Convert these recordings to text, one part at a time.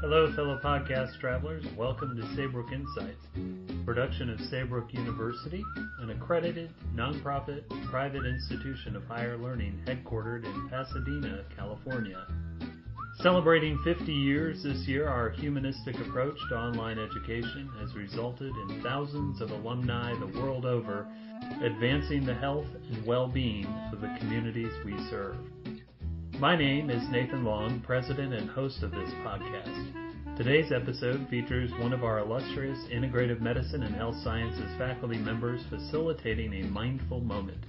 Hello, fellow podcast travelers. Welcome to Saybrook Insights, a production of Saybrook University, an accredited, nonprofit, private institution of higher learning headquartered in Pasadena, California. Celebrating 50 years this year, our humanistic approach to online education has resulted in thousands of alumni the world over, advancing the health and well-being of the communities we serve. My name is Nathan Long, president and host of this podcast. Today's episode features one of our illustrious integrative medicine and health sciences faculty members facilitating a mindful moment.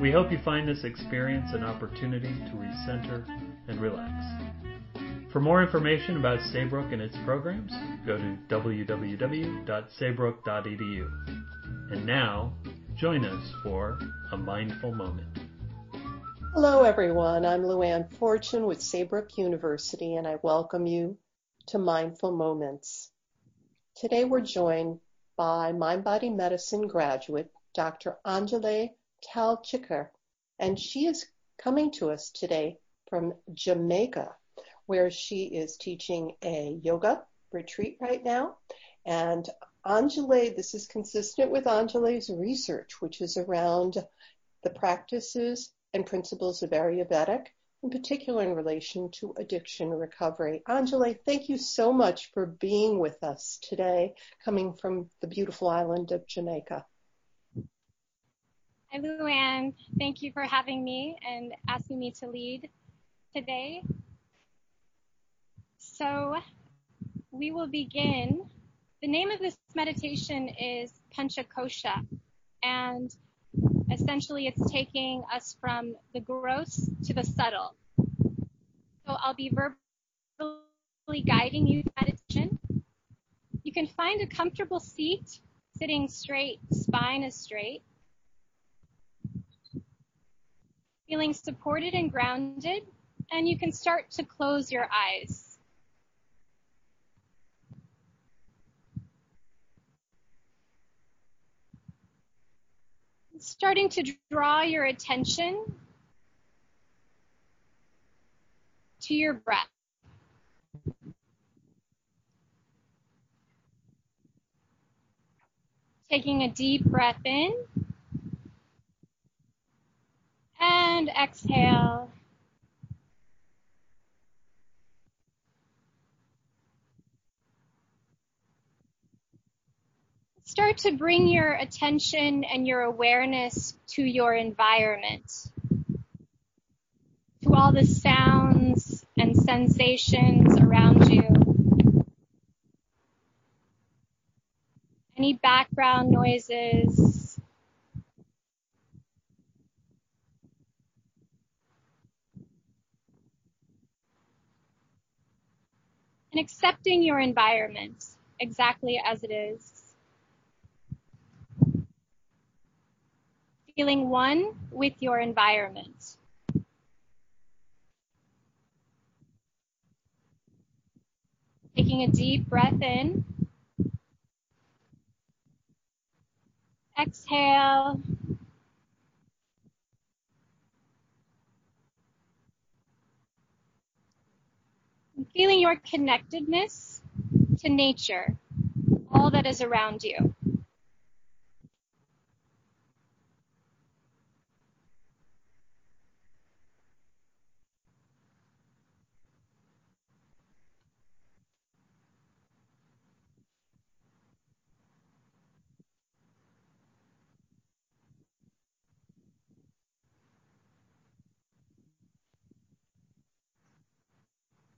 We hope you find this experience an opportunity to recenter and relax. For more information about Saybrook and its programs, go to www.saybrook.edu. And now, join us for a mindful moment. Hello, everyone. I'm Luann Fortune with Saybrook University, and I welcome you to Mindful Moments. Today, we're joined by Mind-Body Medicine graduate, Dr. Anjali Talcherkar, and she is coming to us today from Jamaica, where she is teaching a yoga retreat right now. And Anjali, this is consistent with Anjali's research, which is around the practices and principles of Ayurvedic, in particular in relation to addiction recovery. Anjali, thank you so much for being with us today, coming from the beautiful island of Jamaica. Hi, Luann. Thank you for having me and asking me to lead today. So we will begin. The name of this meditation is Panchakosha, and essentially, it's taking us from the gross to the subtle. So I'll be verbally guiding you to meditation. You can find a comfortable seat, sitting straight, spine is straight. Feeling supported and grounded, and you can start to close your eyes. Starting to draw your attention to your breath. Taking a deep breath in and exhale. Start to bring your attention and your awareness to your environment, to all the sounds and sensations around you, any background noises, and accepting your environment exactly as it is. Feeling one with your environment. Taking a deep breath in. Exhale. And feeling your connectedness to nature, all that is around you.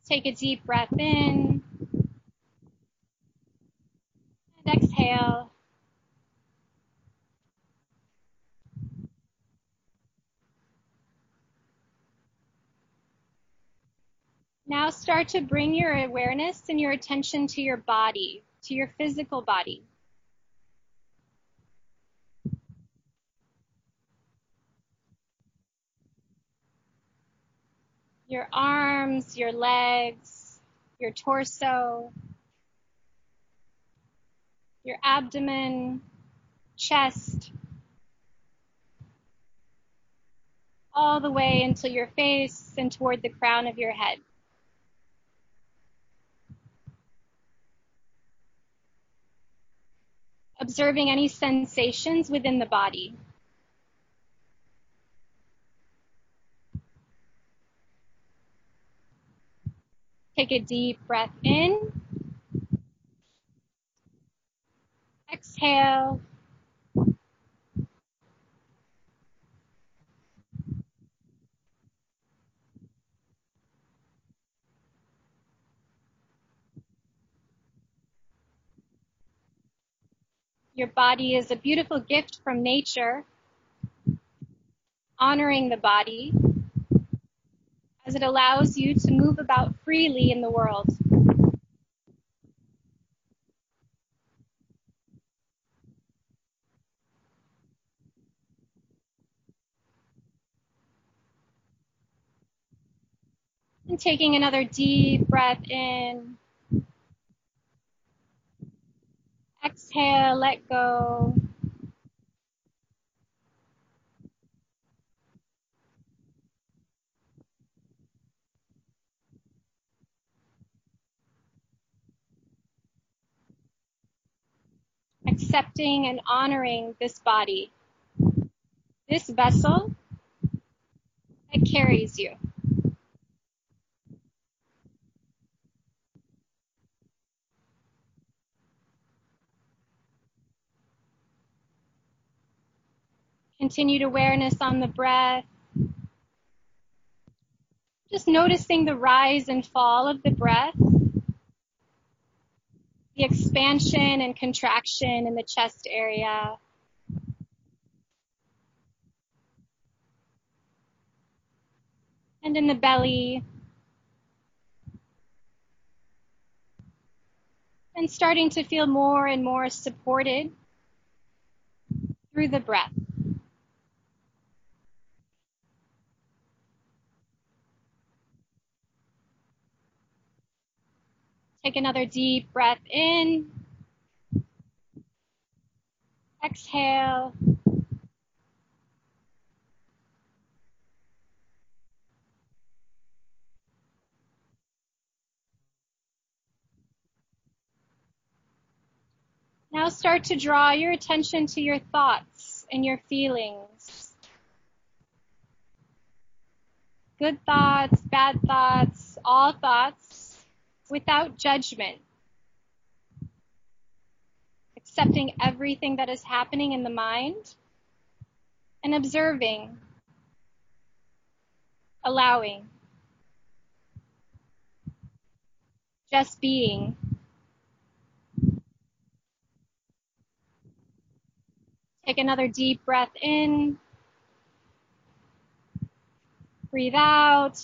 Take a deep breath in and exhale. Now start to bring your awareness and your attention to your body, to your physical body. Your arms, your legs, your torso, your abdomen, chest, all the way into your face and toward the crown of your head. Observing any sensations within the body. Take a deep breath in. Exhale. Your body is a beautiful gift from nature. Honoring the body as it allows you to move about freely in the world. And taking another deep breath in. Exhale, let go. Accepting and honoring this body, this vessel that carries you. Continued awareness on the breath. Just noticing the rise and fall of the breath, the expansion and contraction in the chest area. And in the belly. And starting to feel more and more supported through the breath. Take another deep breath in. Exhale. Now start to draw your attention to your thoughts and your feelings. Good thoughts, bad thoughts, all thoughts. Without judgment, accepting everything that is happening in the mind and observing, allowing, just being. Take another deep breath in, breathe out.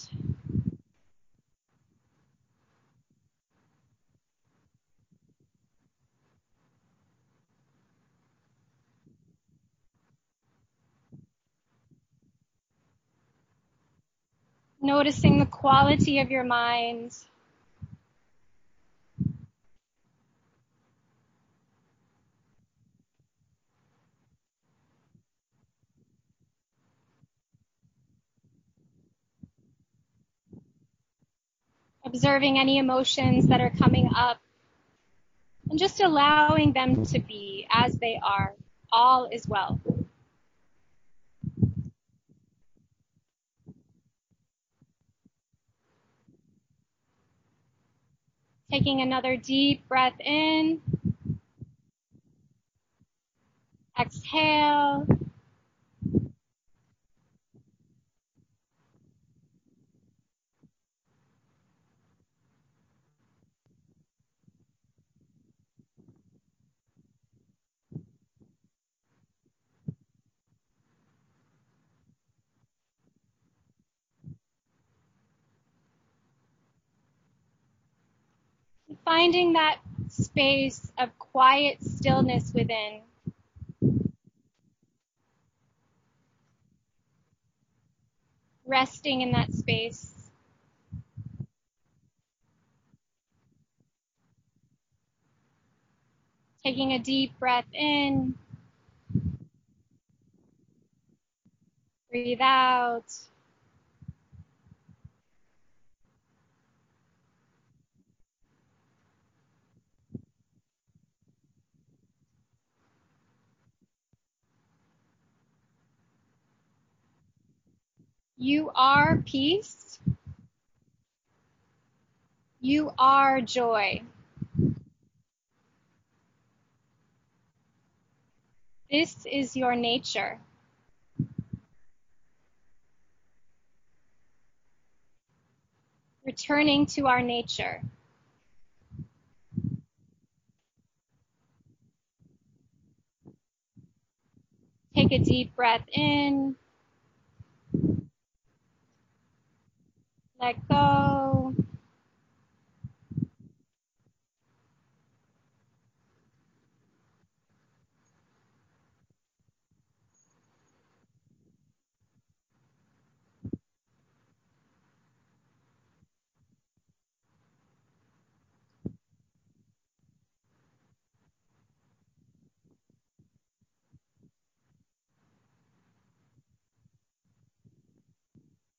Noticing the quality of your mind. Observing any emotions that are coming up and just allowing them to be as they are. All is well. Taking another deep breath in. Exhale. Finding that space of quiet stillness within. Resting in that space. Taking a deep breath in. Breathe out. You are peace. You are joy. This is your nature. Returning to our nature. Take a deep breath in. Let go.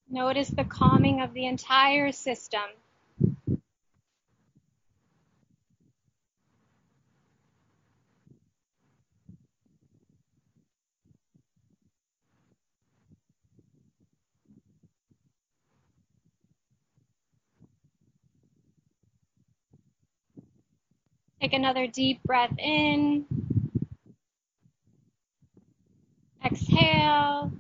Notice the calming of the entire system. Take another deep breath in. Exhale.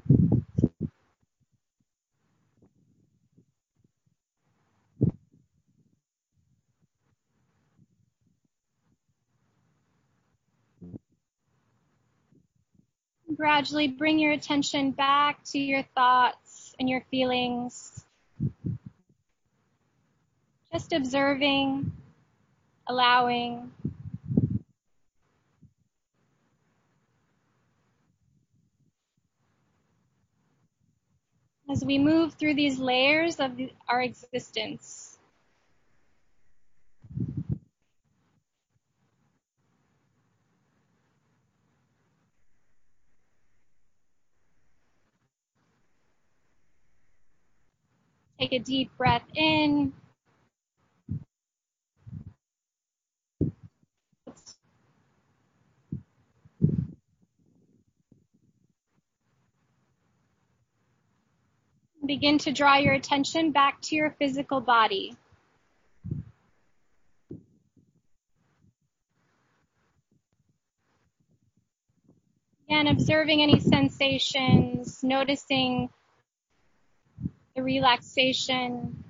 Gradually bring your attention back to your thoughts and your feelings. Just observing, allowing. As we move through these layers of our existence, take a deep breath in. Begin to draw your attention back to your physical body. Again, observing any sensations, noticing the relaxation,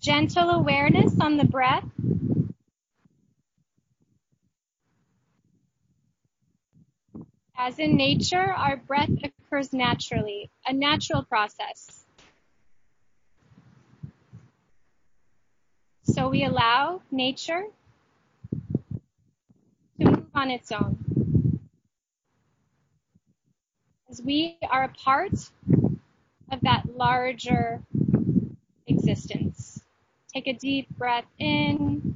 gentle awareness on the breath. As in nature, our breath occurs naturally, a natural process. So we allow nature to move on its own, as we are a part of that larger existence. Take a deep breath in,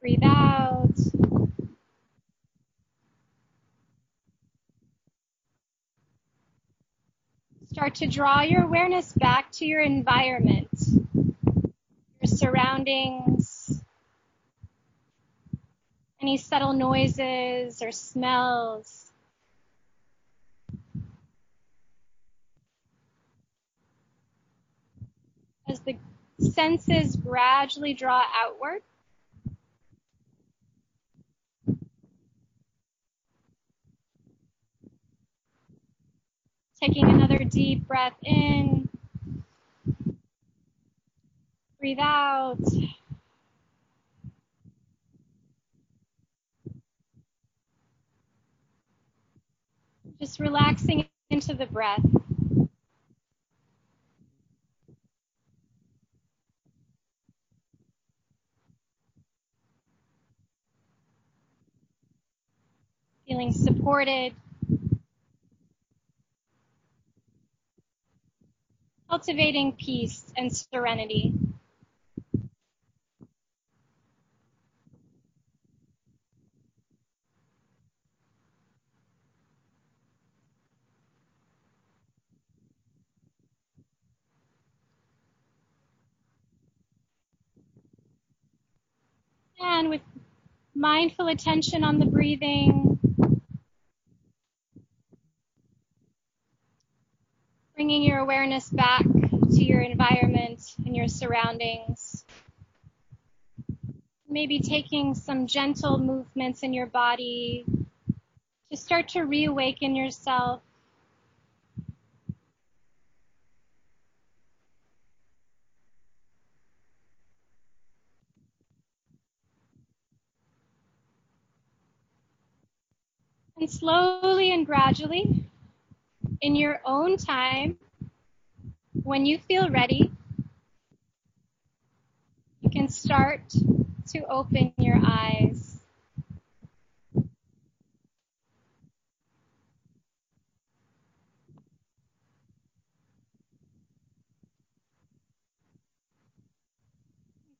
breathe out. Start to draw your awareness back to your environment, your surroundings, any subtle noises or smells. As the senses gradually draw outward, taking another deep breath in, breathe out. Just relaxing into the breath. feeling supported, cultivating peace and serenity. And with mindful attention on the breathing, bringing your awareness back to your environment and your surroundings. Maybe taking some gentle movements in your body to start to reawaken yourself. And slowly and gradually, in your own time, when you feel ready, you can start to open your eyes.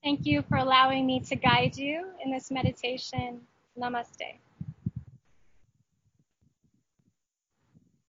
Thank you for allowing me to guide you in this meditation. Namaste.